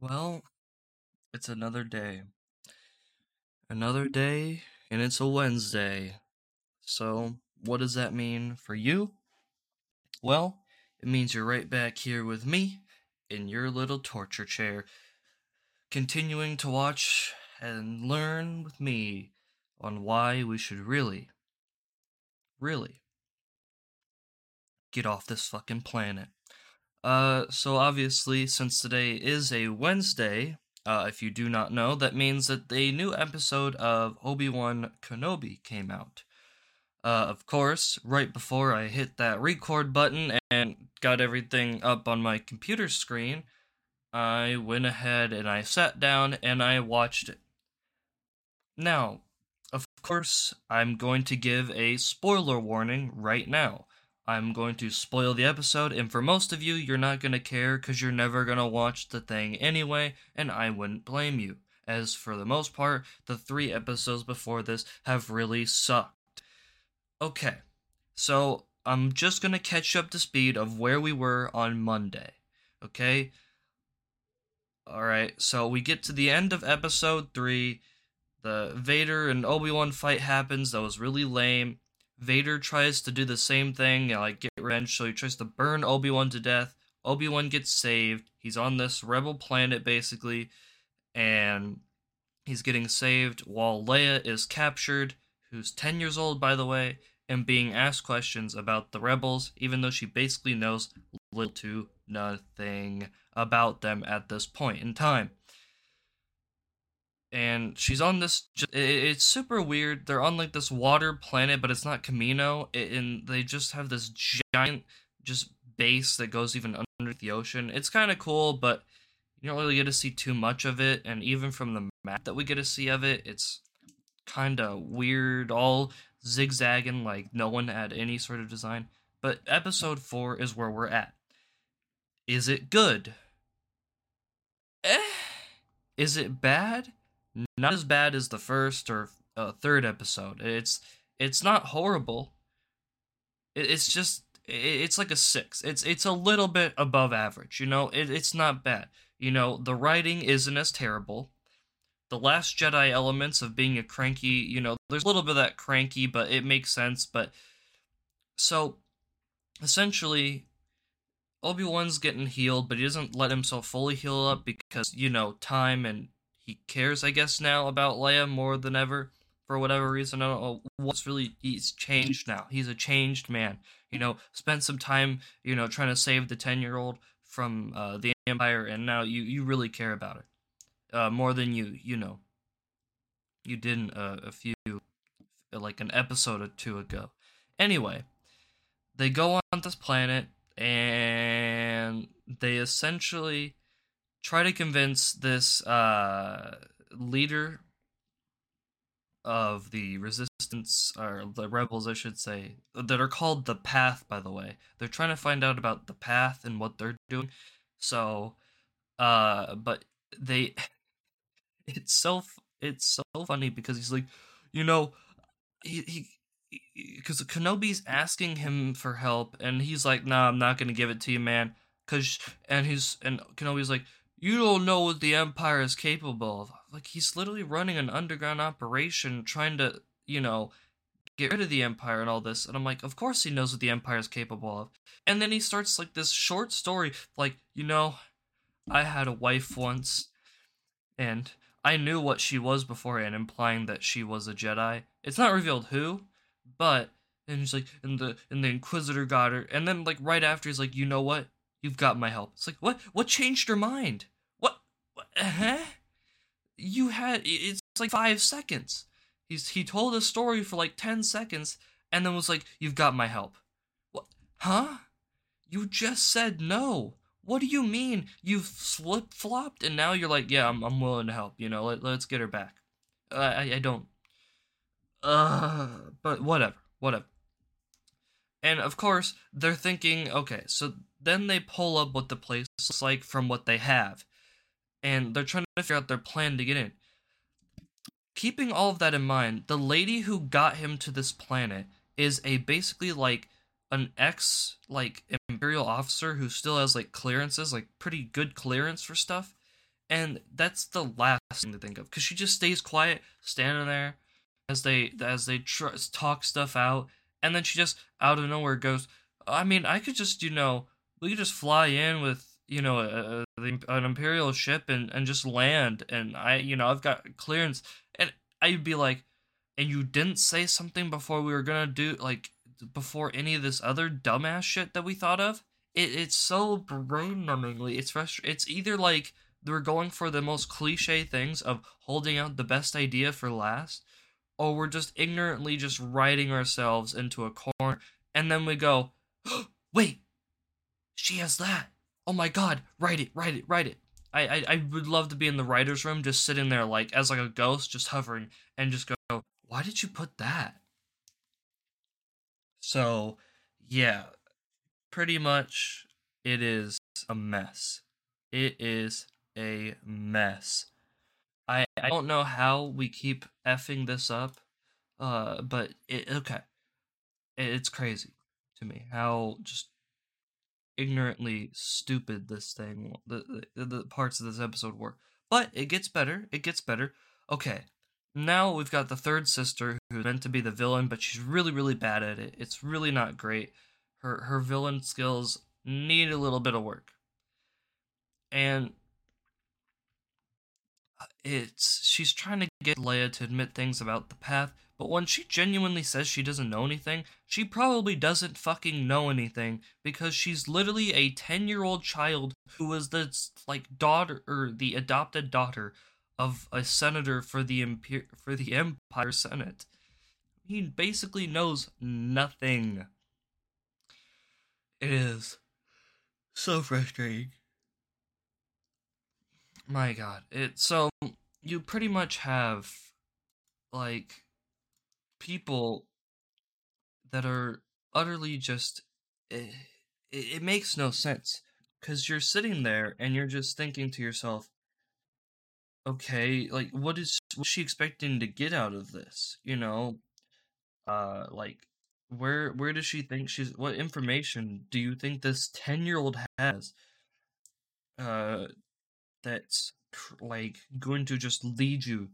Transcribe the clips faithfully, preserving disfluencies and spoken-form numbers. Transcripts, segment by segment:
Well, it's another day. Another day, and it's a Wednesday. So, what does that mean for you? Well, it means you're right back here with me in your little torture chair, continuing to watch and learn with me on why we should really, really get off this fucking planet. Uh, so obviously, since today is a Wednesday, uh, if you do not know, that means that a new episode of Obi-Wan Kenobi came out. Uh, of course, right before I hit that record button and got everything up on my computer screen, I went ahead and I sat down and I watched it. Now, of course, I'm going to give a spoiler warning right now. I'm going to spoil the episode, and for most of you, you're not going to care because you're never going to watch the thing anyway, and I wouldn't blame you, as for the most part, the three episodes before this have really sucked. Okay, so I'm just going to catch up to speed of where we were on Monday, okay? Alright, so we get to the end of episode three, the Vader and Obi-Wan fight happens, that was really lame. Vader tries to do the same thing, like get revenge, so he tries to burn Obi-Wan to death. Obi-Wan gets saved. He's on this rebel planet, basically, and he's getting saved while Leia is captured, who's ten years old, by the way, and being asked questions about the rebels, even though she basically knows little to nothing about them at this point in time. And she's on this, it's super weird, they're on like this water planet, but it's not Kamino, and they just have this giant, just base that goes even under the ocean. It's kind of cool, but you don't really get to see too much of it, and even from the map that we get to see of it, it's kind of weird, all zigzagging, like no one had any sort of design. But episode four is where we're at. Is it good? Eh? Is it bad? Not as bad as the first or uh, third episode. It's it's not horrible. It, it's just it, it's like a six. It's it's a little bit above average. You know, it, it's not bad. You know, the writing isn't as terrible. The Last Jedi elements of being a cranky, you know, there's a little bit of that cranky, but it makes sense. But so essentially, Obi-Wan's getting healed, but he doesn't let himself fully heal up because, you know, time, and he cares, I guess, now about Leia more than ever, for whatever reason. I don't know what's really, he's changed now. He's a changed man, you know, spent some time, you know, trying to save the ten-year-old from uh, the Empire, and now you, you really care about it, uh, more than you, you know, you didn't uh, a few, like an episode or two ago. Anyway, they go on this planet, and they essentially try to convince this uh, leader of the resistance, or the rebels, I should say, that are called the Path, by the way. They're trying to find out about the Path and what they're doing. So, uh, but they, it's so, it's so funny because he's like, you know, he, he, because Kenobi's asking him for help, and he's like, nah, I'm not going to give it to you, man. Cause, and he's, and Kenobi's like, you don't know what the Empire is capable of. Like, he's literally running an underground operation trying to, you know, get rid of the Empire and all this. And I'm like, of course he knows what the Empire is capable of. And then he starts, like, this short story, like, you know, I had a wife once, and I knew what she was beforehand, implying that she was a Jedi. It's not revealed who, but, and he's like, and the, and the Inquisitor got her. And then, like, right after, he's like, you know what? You've got my help. It's like, what? What changed her mind? What? what huh? You had, it's like five seconds. He's He told a story for like ten seconds, and then was like, you've got my help. What? Huh? You just said no. What do you mean? You've flip-flopped, and now you're like, yeah, I'm I'm willing to help. You know, let, let's get her back. Uh, I, I don't. Uh, but whatever, whatever. And of course, they're thinking, okay, so then they pull up what the place looks like from what they have, and they're trying to figure out their plan to get in. Keeping all of that in mind, the lady who got him to this planet is a basically like an ex like Imperial officer who still has like clearances, like pretty good clearance for stuff, And that's the last thing to think of, because she just stays quiet, standing there as they as they tr- talk stuff out, and then she just out of nowhere goes, I mean, I could just, you know, we could just fly in with, you know, a, a, an Imperial ship and, and just land, and I, you know, I've got clearance, and I'd be like, and you didn't say something before we were gonna do, like, before any of this other dumbass shit that we thought of? It, it's so brain-numbingly, it's frustrating. It's either like, they're going for the most cliche things of holding out the best idea for last, or we're just ignorantly just riding ourselves into a corner, and then we go, oh, wait, she has that. Oh my god, write it, write it, write it. I, I I would love to be in the writer's room, just sitting there like, as like a ghost, just hovering, and just go, why did you put that? So, yeah, pretty much it is a mess. It is a mess. I, I don't know how we keep effing this up, uh, but it, okay. It, it's crazy to me how just ignorantly stupid this thing, the, the the parts of this episode were. But it gets better. It gets better. Okay, now we've got the third sister who's meant to be the villain, but she's really, really bad at it. It's really not great. Her her villain skills need a little bit of work. And it's she's trying to get Leia to admit things about the path, but when she genuinely says she doesn't know anything, she probably doesn't fucking know anything, because she's literally a ten-year-old child who was the like daughter or the adopted daughter of a senator for the Empire, for the Empire Senate. He basically knows nothing. It is so frustrating. My god, it so you pretty much have like people that are utterly just it, it makes no sense, because you're sitting there and you're just thinking to yourself, okay, like what is what's she expecting to get out of this? You know, uh, like where where does she think she's? What information do you think this ten-year-old has? Uh. That's like going to just lead you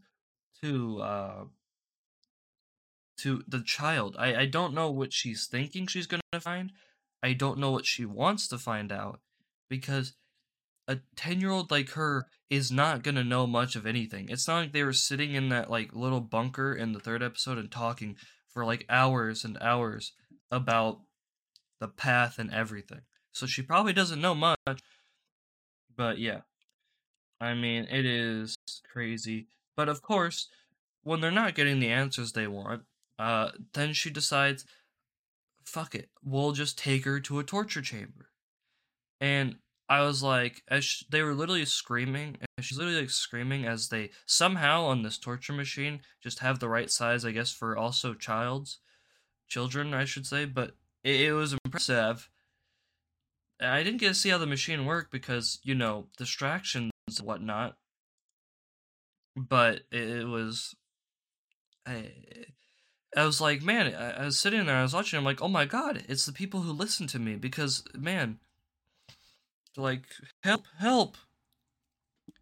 to uh to the child. I, I don't know what she's thinking she's gonna find. I don't know what she wants to find out, because a ten-year-old like her is not gonna know much of anything. It's not like they were sitting in that like little bunker in the third episode and talking for like hours and hours about the path and everything. So she probably doesn't know much. But yeah. I mean, it is crazy. But of course, when they're not getting the answers they want, uh, then she decides, fuck it, we'll just take her to a torture chamber. And I was like, as she, they were literally screaming, and she's literally like screaming as they somehow on this torture machine just have the right size, I guess, for also childs, children, I should say. But it, it was impressive. I didn't get to see how the machine worked because, you know, distractions and whatnot, but it was, I, I was like, man, I, I was sitting there, I was watching, I'm like, oh my god, it's the people who listen to me, because, man, they're like, help, help,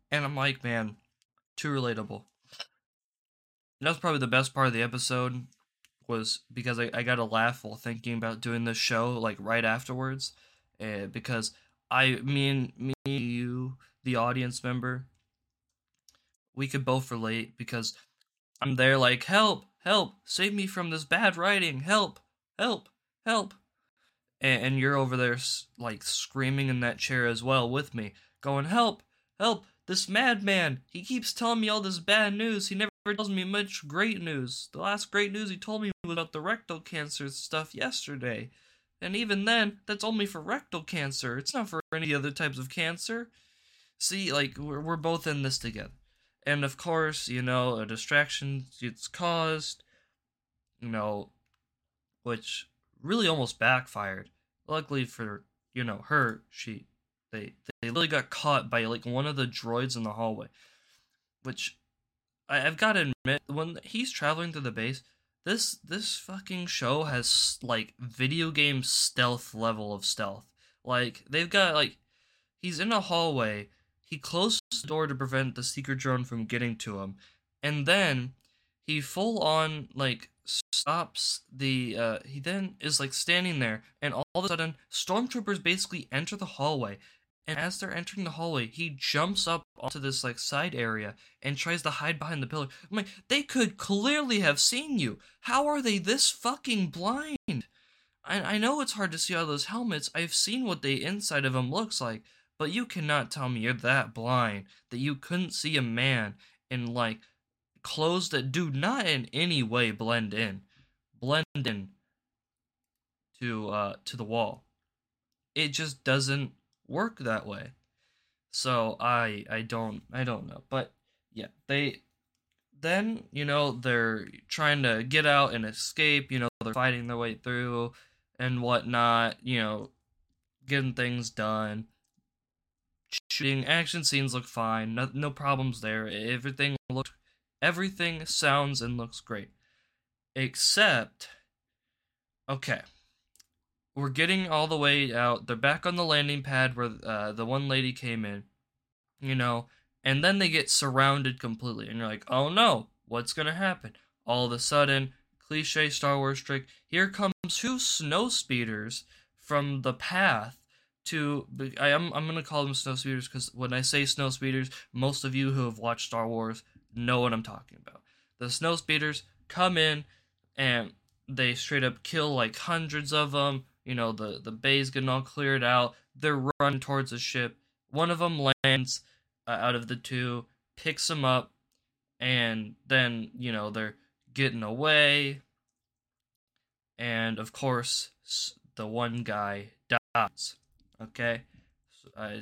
and I'm like, man, too relatable. And that's probably the best part of the episode, was because I, I got a laugh while thinking about doing this show, like, right afterwards, uh, because I, me and, me and you, the audience member, we could both relate, because I'm there like, help, help, save me from this bad writing, help, help, help. And, and you're over there like screaming in that chair as well with me, going, help, help, this madman, he keeps telling me all this bad news, he never tells me much great news. The last great news he told me was about the rectal cancer stuff yesterday. And even then, that's only for rectal cancer, it's not for any other types of cancer. See, like, we're, we're both in this together. And, of course, you know, a distraction gets caused, you know, which really almost backfired. Luckily for, you know, her, she, they, they literally got caught by, like, one of the droids in the hallway. Which, I, I've got to admit, when he's traveling to the base, this, this fucking show has, like, video game stealth level of stealth. Like, they've got, like, he's in a hallway, He closes the door to prevent the secret drone from getting to him, and then he full on like stops the. Uh, he then is like standing there, and all of a sudden, stormtroopers basically enter the hallway. And as they're entering the hallway, he jumps up onto this like side area and tries to hide behind the pillar. I'm like, they could clearly have seen you. How are they this fucking blind? I I know it's hard to see all those helmets. I've seen what the inside of them looks like, but you cannot tell me you're that blind that you couldn't see a man in like clothes that do not in any way blend in, blend in to uh to the wall. It just doesn't work that way. So I I don't I don't know. But yeah, they then, you know, they're trying to get out and escape, you know, they're fighting their way through and whatnot, you know, getting things done. Shooting action scenes look fine, no, no problems there. Everything looks everything sounds and looks great. Except okay. We're getting all the way out. They're back on the landing pad where uh, the one lady came in, you know, and then they get surrounded completely. And you're like, oh no, what's going to happen? All of a sudden, cliche Star Wars trick, here comes two Snowspeeders from the path to, I, I'm, I'm going to call them Snowspeeders because when I say Snowspeeders, most of you who have watched Star Wars know what I'm talking about. The Snowspeeders come in and they straight up kill like hundreds of them. You know, the, the bay's getting all cleared out. They're running towards the ship. One of them lands uh, out of the two, picks them up, and then, you know, they're getting away. And, of course, the one guy dies. Okay? So I,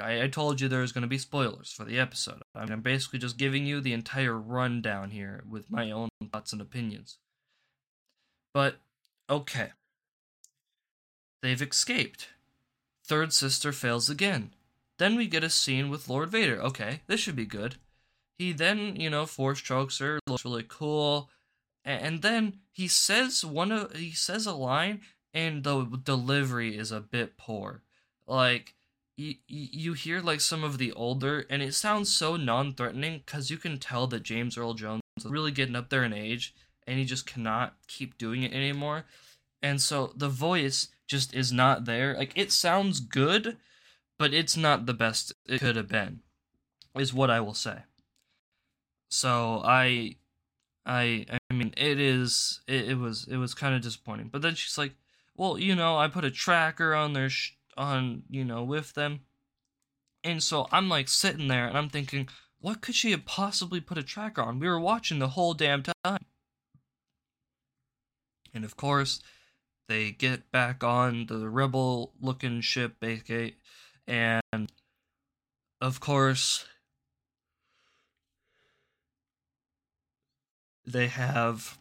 I, I told you there was going to be spoilers for the episode. I'm basically just giving you the entire rundown here with my own thoughts and opinions. But, okay. They've escaped. Third sister fails again. Then we get a scene with Lord Vader. Okay, this should be good. He then, you know, force chokes her. Looks really cool. And then he says one of he says a line, and the delivery is a bit poor. Like you, you hear like some of the older, and it sounds so non-threatening because you can tell that James Earl Jones is really getting up there in age, and he just cannot keep doing it anymore. And so the voice just is not there. Like, it sounds good, but it's not the best it could have been, is what I will say. So I, I, I mean, it is, it, it was, it was kind of disappointing. But then she's like, well, you know, I put a tracker on their, sh- on, you know, with them. And so I'm like sitting there and I'm thinking, what could she have possibly put a tracker on? We were watching the whole damn time. And of course, they get back on the rebel-looking ship, Bakegate, and, of course, they have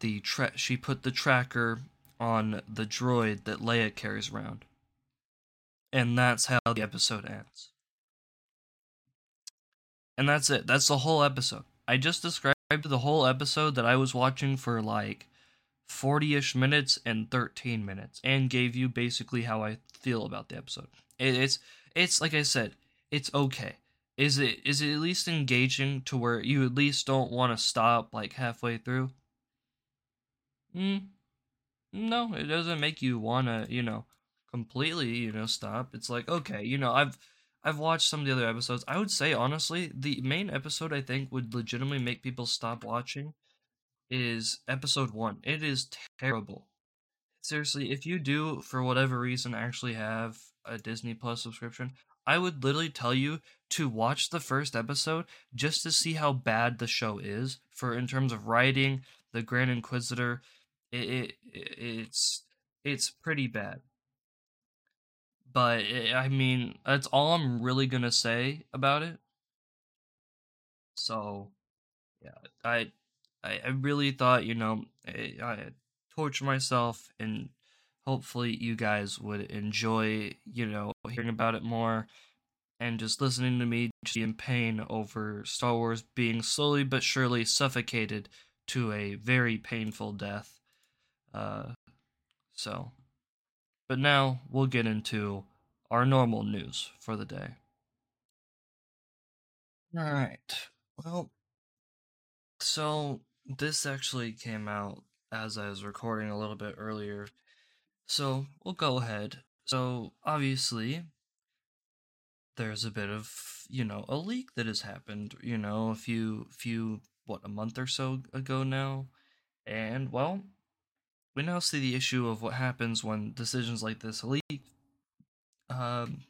the... Tra- she put the tracker on the droid that Leia carries around. And that's how the episode ends. And that's it. That's the whole episode. I just described the whole episode that I was watching for, like, forty-ish minutes and thirteen minutes, and gave you basically how I feel about the episode. It, it's, it's like I said, it's okay. Is it, is it at least engaging to where you at least don't want to stop like halfway through? Mm. No, it doesn't make you want to, you know, completely, you know, stop. It's like, okay, you know, I've, I've watched some of the other episodes. I would say, honestly, the main episode I think would legitimately make people stop watching is episode one. It is terrible. Seriously, if you do, for whatever reason, actually have a Disney Plus subscription, I would literally tell you to watch the first episode just to see how bad the show is, for in terms of writing, the Grand Inquisitor, it, it it's it's pretty bad. But, it, I mean, that's all I'm really going to say about it. So, yeah, I... I really thought, you know, I, I tortured myself, and hopefully you guys would enjoy, you know, hearing about it more and just listening to me be in pain over Star Wars being slowly but surely suffocated to a very painful death. Uh, so, but now we'll get into our normal news for the day. All right. Well, so this actually came out as I was recording a little bit earlier. So we'll go ahead. So obviously, there's a bit of, you know, a leak that has happened, you know, a few, few, what, a month or so ago now. And, well, we now see the issue of what happens when decisions like this leak. Um,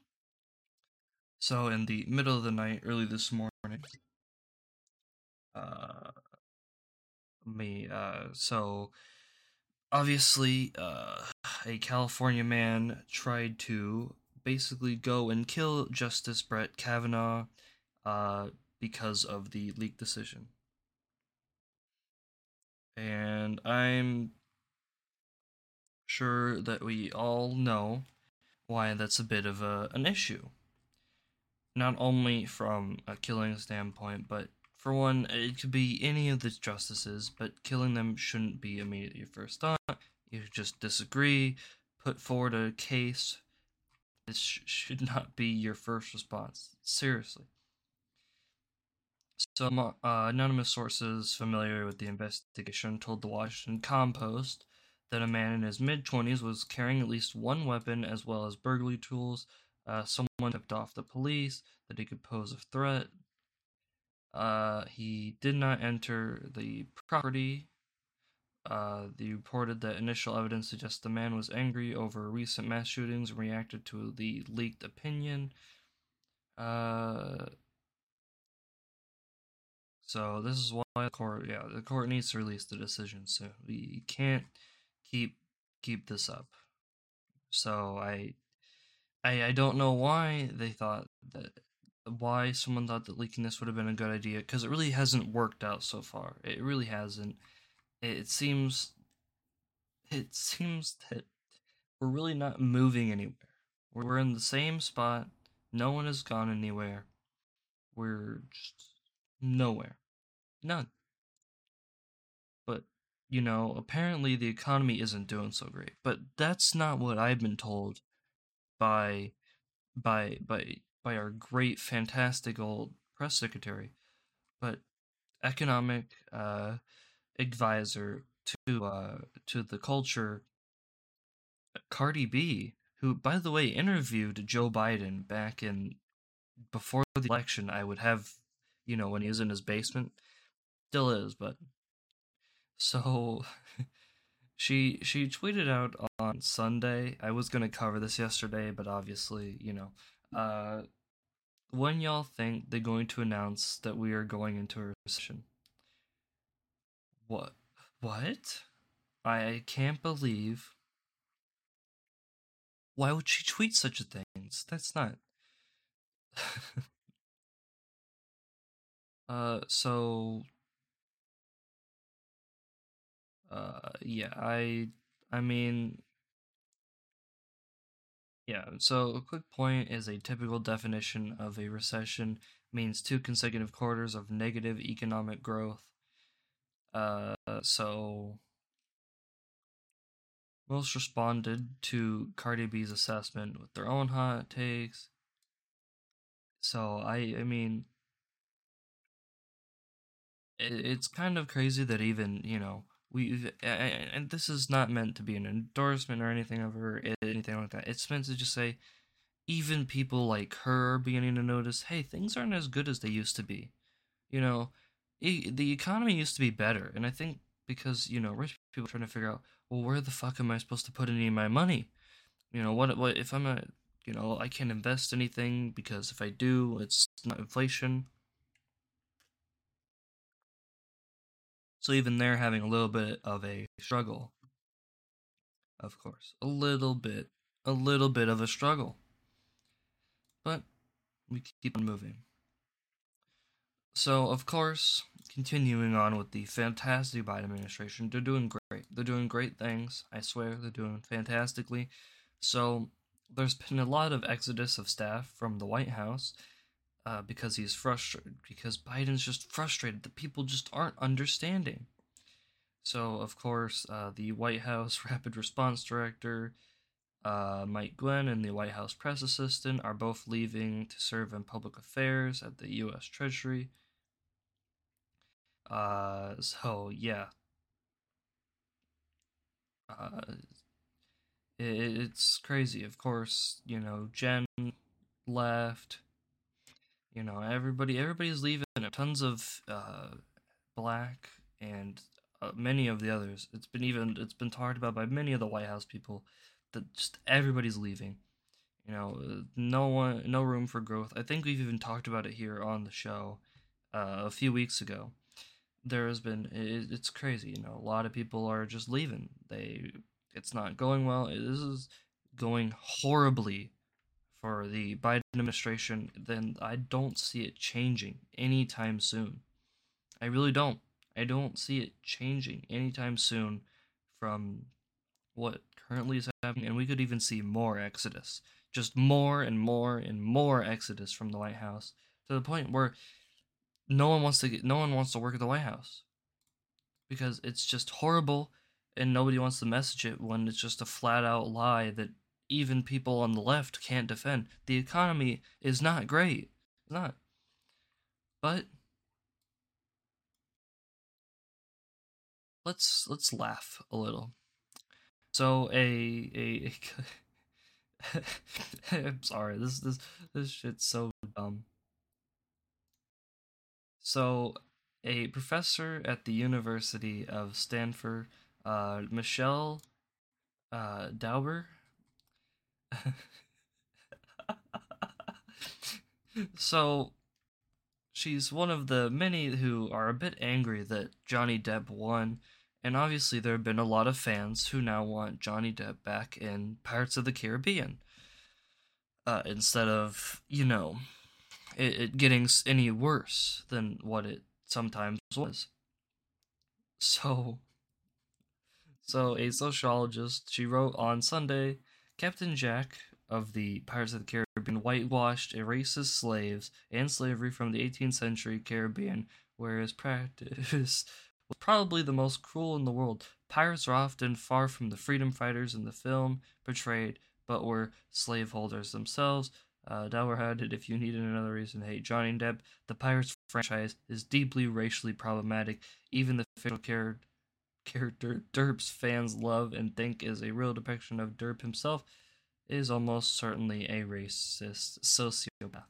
so in the middle of the night, early this morning, uh, me, uh, so obviously, uh, a California man tried to basically go and kill Justice Brett Kavanaugh, uh, because of the leaked decision. And I'm sure that we all know why that's a bit of a, an issue. Not only from a killing standpoint, but for one, it could be any of the justices, but killing them shouldn't be immediately your first thought. You just disagree, put forward a case. This sh- should not be your first response. Seriously. Some uh, anonymous sources familiar with the investigation told the Washington Compost that a man in his mid-twenties was carrying at least one weapon as well as burglary tools. Uh, someone tipped off the police that he could pose a threat. Uh, he did not enter the property. Uh, they reported that initial evidence suggests the man was angry over recent mass shootings and reacted to the leaked opinion. Uh... So this is why the court, yeah, the court needs to release the decision soon. We can't keep keep this up. So I, I, I don't know why they thought that, why someone thought that leaking this would have been a good idea, because it really hasn't worked out so far. It really hasn't. It seems, it seems that we're really not moving anywhere. We're in the same spot. No one has gone anywhere. We're just nowhere. None. But, you know, apparently the economy isn't doing so great. But that's not what I've been told by by by by our great, fantastic old press secretary, but economic uh, advisor to uh, to the culture, Cardi B, who, by the way, interviewed Joe Biden back in, before the election, I would have, you know, when he was in his basement. Still is, but... So, she she tweeted out on Sunday, I was going to cover this yesterday, but obviously, you know, uh, when y'all think they're going to announce that we are going into a recession? What? What? I can't believe... Why would she tweet such a thing? That's not... Uh, so, uh, yeah, I, I mean, yeah, so a quick point is a typical definition of a recession means two consecutive quarters of negative economic growth. Uh, so, most responded to Cardi B's assessment with their own hot takes. So, I, I mean... It's kind of crazy that even, you know, we, and this is not meant to be an endorsement or anything of her, anything like that. It's meant to just say, even people like her are beginning to notice, hey, things aren't as good as they used to be. You know, it, the economy used to be better. And I think because, you know, rich people are trying to figure out, well, where the fuck am I supposed to put any of my money? You know, what, what if I'm a, you know, I can't invest anything because if I do, it's not inflation. So even they're having a little bit of a struggle. Of course. A little bit. A little bit of a struggle. But we keep on moving. So, of course, continuing on with the fantastic Biden administration, they're doing great. They're doing great things. I swear, they're doing fantastically. So, there's been a lot of exodus of staff from the White House. Uh, because he's frustrated, because Biden's just frustrated. The people just aren't understanding. So, of course, uh, the White House Rapid Response Director Uh, Mike Gwen and the White House press assistant are both leaving to serve in public affairs at the U S Treasury. Uh, so, yeah. Uh, it, it's crazy. Of course, you know, Jen left. You know, everybody, everybody's leaving. Tons of uh, black and uh, many of the others. It's been even, it's been talked about by many of the White House people. That just everybody's leaving, you know, no one, no room for growth. I think we've even talked about it here on the show uh, a few weeks ago. There has been, it, it's crazy, you know, a lot of people are just leaving. They, it's not going well. This is going horribly for the Biden administration. Then I don't see it changing anytime soon. I really don't. I don't see it changing anytime soon from what currently is happening, and we could even see more exodus, just more and more and more exodus from the White House, to the point where no one wants to get, no one wants to work at the White House because it's just horrible, and nobody wants to message it when it's just a flat out lie that even people on the left can't defend. The economy is not great, it's not, but let's let's laugh a little. So a a, a I'm sorry, this this this shit's so dumb. So a professor at the University of Stanford, uh, Michelle uh, Dauber. So she's one of the many who are a bit angry that Johnny Depp won. And obviously there have been a lot of fans who now want Johnny Depp back in Pirates of the Caribbean. Uh, instead of, you know, it, it getting any worse than what it sometimes was. So, so a sociologist, she wrote on Sunday, Captain Jack of the Pirates of the Caribbean whitewashed, erases slaves and slavery from the eighteenth century Caribbean, whereas practice probably the most cruel in the world. Pirates are often far from the freedom fighters in the film portrayed, but were slaveholders themselves. Uh, Dauber added, if you needed another reason to hate Johnny Depp, the Pirates franchise is deeply racially problematic. Even the fictional char- character Depp's fans love and think is a real depiction of Depp himself is almost certainly a racist sociopath.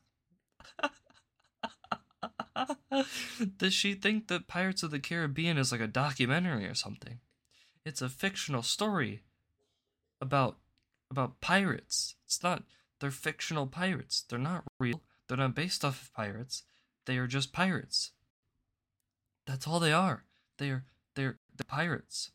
Does she think that Pirates of the Caribbean is like a documentary or something? It's a fictional story about about pirates. It's not, they're fictional pirates. They're not real. They're not based off of pirates. They are just pirates. That's all they are. They are they're they're pirates.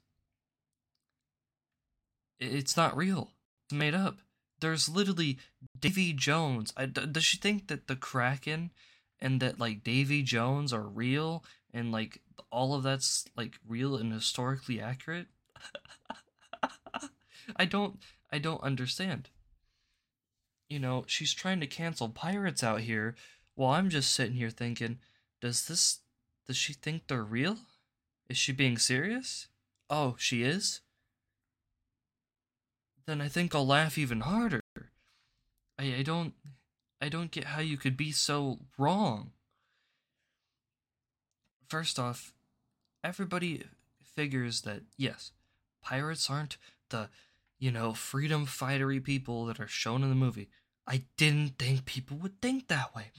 It's not real. It's made up. There's literally Davy Jones. I, does she think that the Kraken and that, like, Davy Jones are real, and, like, all of that's, like, real and historically accurate? I don't, I don't understand. You know, she's trying to cancel pirates out here, while I'm just sitting here thinking, does this, does she think they're real? Is she being serious? Oh, she is? Then I think I'll laugh even harder. I, I don't... I don't get how you could be so wrong. First off, everybody figures that, yes, pirates aren't the, you know, freedom fightery people that are shown in the movie. I didn't think people would think that way.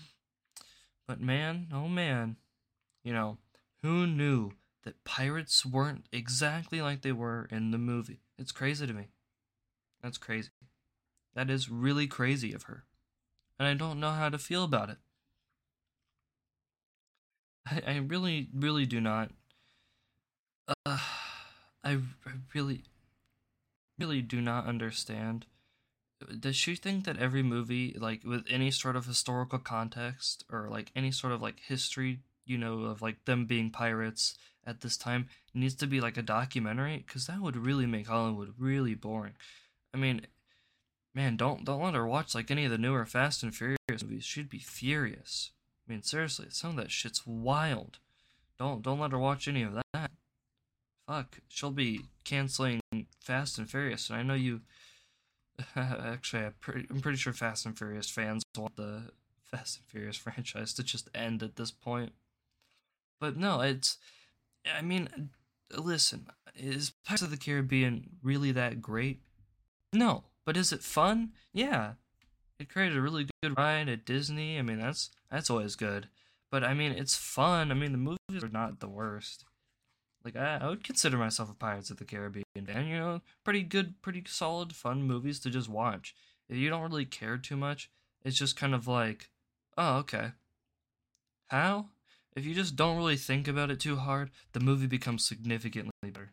But man, oh man, you know, who knew that pirates weren't exactly like they were in the movie? It's crazy to me. That's crazy. That is really crazy of her. And I don't know how to feel about it. I, I really, really do not. Uh, I, I really, really do not understand. Does she think that every movie, like, with any sort of historical context, or, like, any sort of, like, history, you know, of, like, them being pirates at this time, needs to be, like, a documentary? Because that would really make Hollywood really boring. I mean... Man, don't don't let her watch, like, any of the newer Fast and Furious movies. She'd be furious. I mean, seriously, some of that shit's wild. Don't don't let her watch any of that. Fuck, she'll be canceling Fast and Furious, and I know you... Actually, I'm pretty, I'm pretty sure Fast and Furious fans want the Fast and Furious franchise to just end at this point. But no, it's... I mean, listen, is Pirates of the Caribbean really that great? No. But is it fun? Yeah. It created a really good ride at Disney. I mean, that's that's always good. But, I mean, it's fun. I mean, the movies are not the worst. Like, I, I would consider myself a Pirates of the Caribbean fan. You know, pretty good, pretty solid, fun movies to just watch. If you don't really care too much, it's just kind of like, oh, okay. How? If you just don't really think about it too hard, the movie becomes significantly better.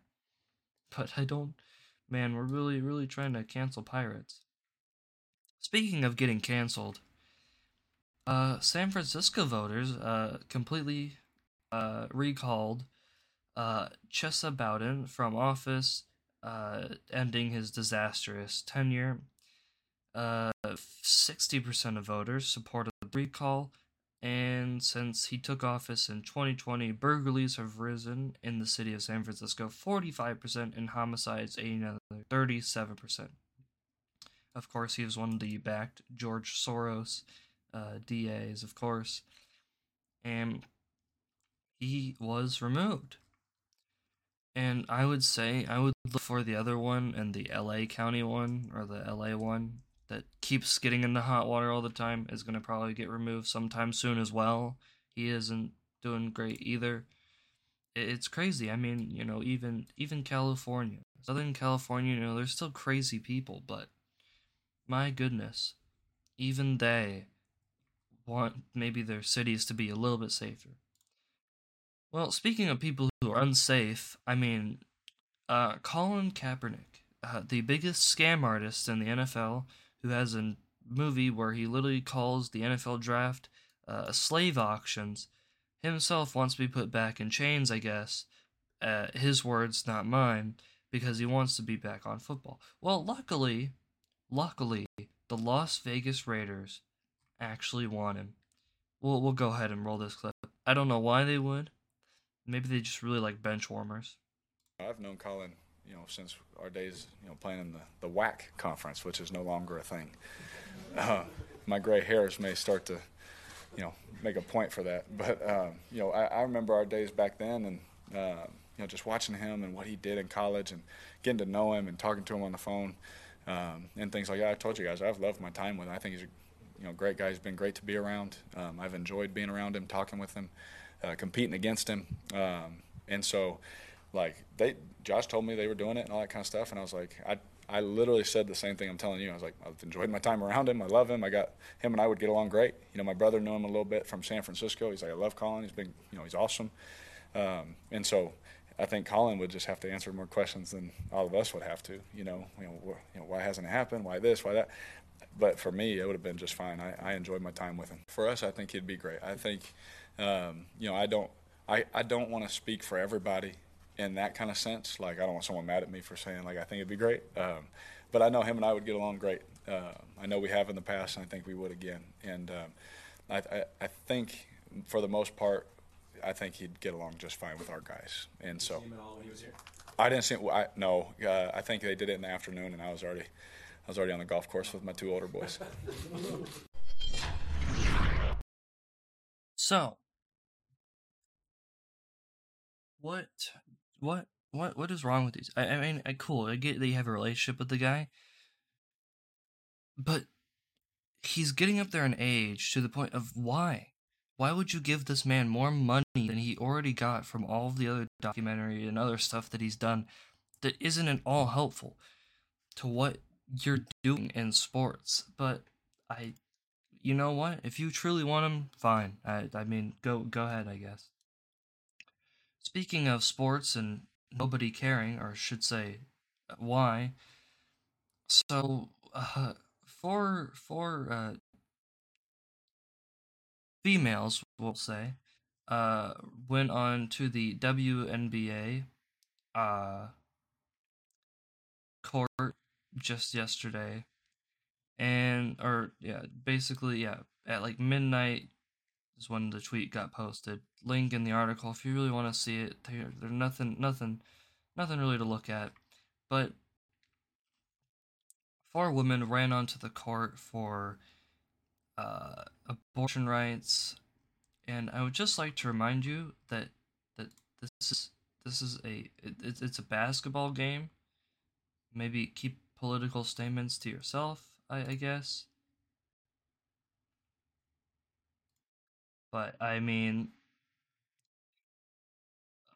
But I don't... Man, we're really, really trying to cancel pirates. Speaking of getting canceled... Uh, San Francisco voters uh, completely uh, recalled uh, Chesa Boudin from office, uh, ending his disastrous tenure. Uh, sixty percent of voters supported the recall, and since he took office in twenty twenty, burglaries have risen in the city of San Francisco forty-five percent and homicides another thirty-seven percent. Of course, he was one of the backed George Soros Uh, D As, of course, and he was removed. And I would say, I would look for the other one, and the L A County one, or the L A one, that keeps getting in the hot water all the time, is going to probably get removed sometime soon as well. He isn't doing great either. It's crazy. I mean, you know, even, even California. Southern California, you know, there's still crazy people, but my goodness, even they want maybe their cities to be a little bit safer. Well, speaking of people who are unsafe, I mean, uh, Colin Kaepernick, uh, the biggest scam artist in the N F L, who has a movie where he literally calls the N F L draft uh, slave auctions, himself wants to be put back in chains, I guess. Uh, his words, not mine, because he wants to be back on football. Well, luckily, luckily, the Las Vegas Raiders actually want him. We'll, we'll go ahead and roll this clip. I don't know why they would. Maybe they just really like bench warmers. I've known Colin, you know, since our days, you know, playing in the, the W A C conference, which is no longer a thing. Uh, my gray hairs may start to, you know, make a point for that. But, um, you know, I, I remember our days back then and, uh, you know, just watching him and what he did in college and getting to know him and talking to him on the phone um, and things like that. I told you guys, I've loved my time with him. I think he's a You know, great guy. He's been great to be around. Um, I've enjoyed being around him, talking with him, uh, competing against him. Um, and so, like, they, Josh told me they were doing it and all that kind of stuff. And I was like, I I literally said the same thing I'm telling you. I was like, I've enjoyed my time around him. I love him. I got him and I would get along great. You know, my brother knew him a little bit from San Francisco. He's like, I love Colin. He's been, you know, he's awesome. Um, and so I think Colin would just have to answer more questions than all of us would have to. You know, you know, you know why hasn't it happened? Why this? Why that? But for me, it would have been just fine. I, I enjoyed my time with him. For us, I think he'd be great. I think, um, you know, I don't I, I don't want to speak for everybody in that kind of sense. Like, I don't want someone mad at me for saying, like, I think it'd be great. Um, but I know him and I would get along great. Uh, I know we have in the past, and I think we would again. And um, I, I, I think, for the most part, I think he'd get along just fine with our guys. And so, did you see him at all when he was here? I didn't see him. I, no, uh, I think they did it in the afternoon, and I was already – I was already on the golf course with my two older boys. So, what, what, what, what is wrong with these? I, I mean, I, cool, I get that you have a relationship with the guy, but he's getting up there in age to the point of why? Why would you give this man more money than he already got from all of the other documentary and other stuff that he's done that isn't at all helpful to what you're doing in sports? But I, you know what? If you truly want him, fine. I, I mean, go, go ahead, I guess. Speaking of sports and nobody caring, or should say, why? So, uh, for for uh, females, we'll say, uh, went on to the W N B A, uh, court just yesterday, and or yeah basically yeah at like midnight is when the tweet got posted. Link in the article if you really want to see it. There's nothing nothing nothing really to look at, but four women ran onto the court for uh, abortion rights. And I would just like to remind you that that this is this is a it, it's a basketball game. Maybe keep political statements to yourself, I, I guess. But I mean,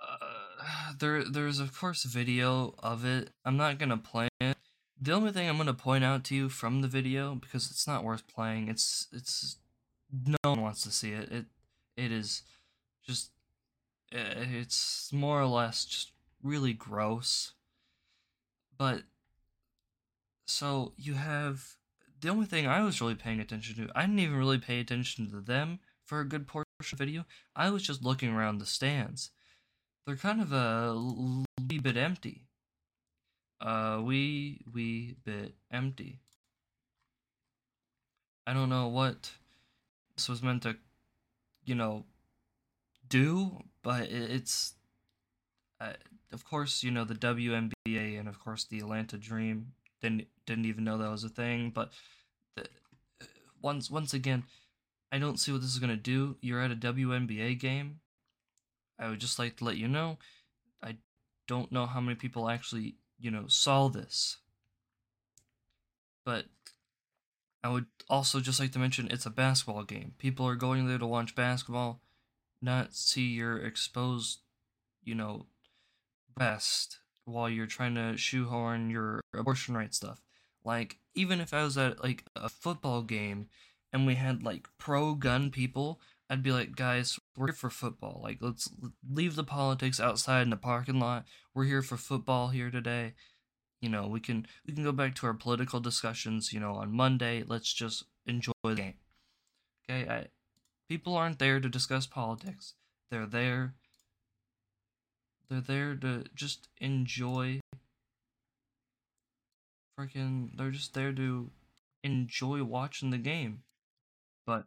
uh, there there's of course a video of it. I'm not gonna play it. The only thing I'm gonna point out to you from the video, because it's not worth playing. It's it's no one wants to see it. It. It is just, it's more or less just really gross. But, so you have, the only thing I was really paying attention to, I didn't even really pay attention to them for a good portion of the video. I was just looking around the stands. They're kind of a little bit empty. A wee, wee bit empty. I don't know what this was meant to, you know, do, but it's, uh, of course, you know, the W N B A and, of course, the Atlanta Dream, didn't didn't even know that was a thing, but the, once once again, I don't see what this is going to do. You're at a W N B A game. I would just like to let you know, I don't know how many people actually, you know, saw this, but I would also just like to mention it's a basketball game. People are going there to watch basketball, not see your exposed, you know, breast while you're trying to shoehorn your abortion rights stuff. Like, even if I was at, like, a football game and we had, like, pro-gun people, I'd be like, guys, we're here for football. Like, let's leave the politics outside in the parking lot. We're here for football here today. You know, we can we can go back to our political discussions, you know, on Monday. Let's just enjoy the game. Okay, I, people aren't there to discuss politics. They're there. They're there to just enjoy. Freaking, they're just there to enjoy watching the game. But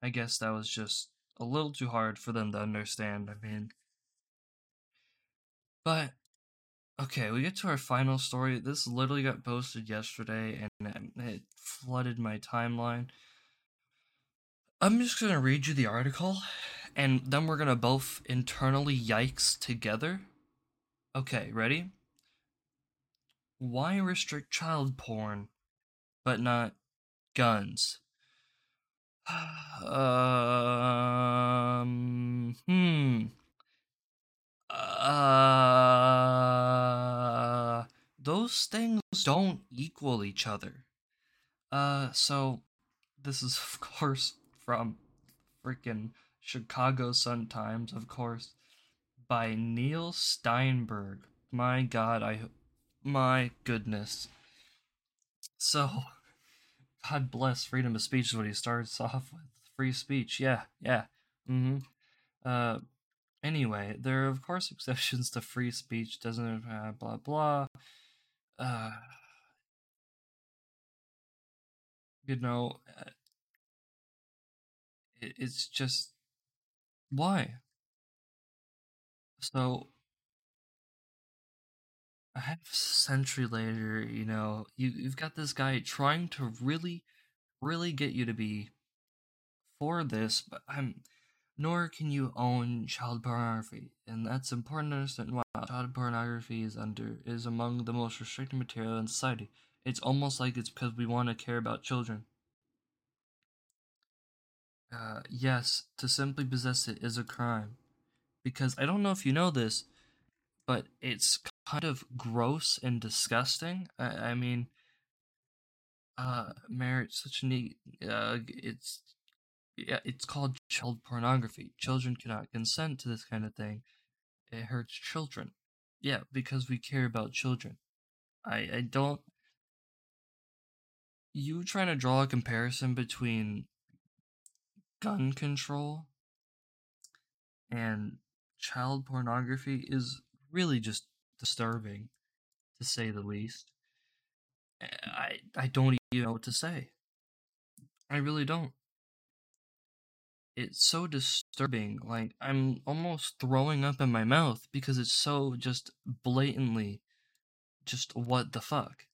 I guess that was just a little too hard for them to understand. I mean, but. Okay, we get to our final story. This literally got posted yesterday, and it flooded my timeline. I'm just going to read you the article, and then we're going to both internally yikes together. Okay, ready? Why restrict child porn, but not guns? um, hmm... Uh, those things don't equal each other. Uh, so, this is, of course, from freaking Chicago Sun-Times, of course, by Neil Steinberg. My God, I, my goodness. So, God bless freedom of speech is what he starts off with. Free speech, yeah, yeah, mm-hmm. Uh, Anyway, there are, of course, exceptions to free speech, doesn't it? Blah, blah. Uh, you know, it, it's just, why? So, a half century later, you know, you, you've got this guy trying to really, really get you to be for this, but I'm... Nor can you own child pornography, and that's important to understand why child pornography is under is among the most restricted material in society. It's almost like it's because we want to care about children. Uh, yes, to simply possess it is a crime. Because, I don't know if you know this, but it's kind of gross and disgusting. I, I mean, uh, marriage, such a neat, uh, it's... Yeah, it's called child pornography. Children cannot consent to this kind of thing. It hurts children. Yeah, because we care about children. I, I don't... You trying to draw a comparison between gun control and child pornography is really just disturbing, to say the least. I, I don't even know what to say. I really don't. It's so disturbing, like, I'm almost throwing up in my mouth because it's so just blatantly just what the fuck.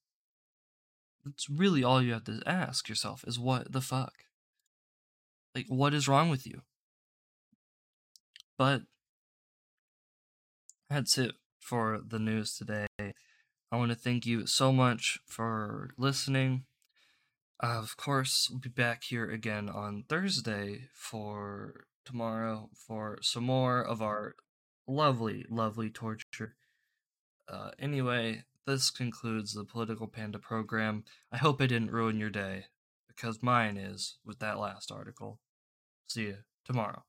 That's really all you have to ask yourself is, what the fuck? Like, what is wrong with you? But that's it for the news today. I want to thank you so much for listening. Uh, of course, we'll be back here again on Thursday for tomorrow for some more of our lovely, lovely torture. Uh, anyway, this concludes the Political Panda program. I hope I didn't ruin your day, because mine is with that last article. See you tomorrow.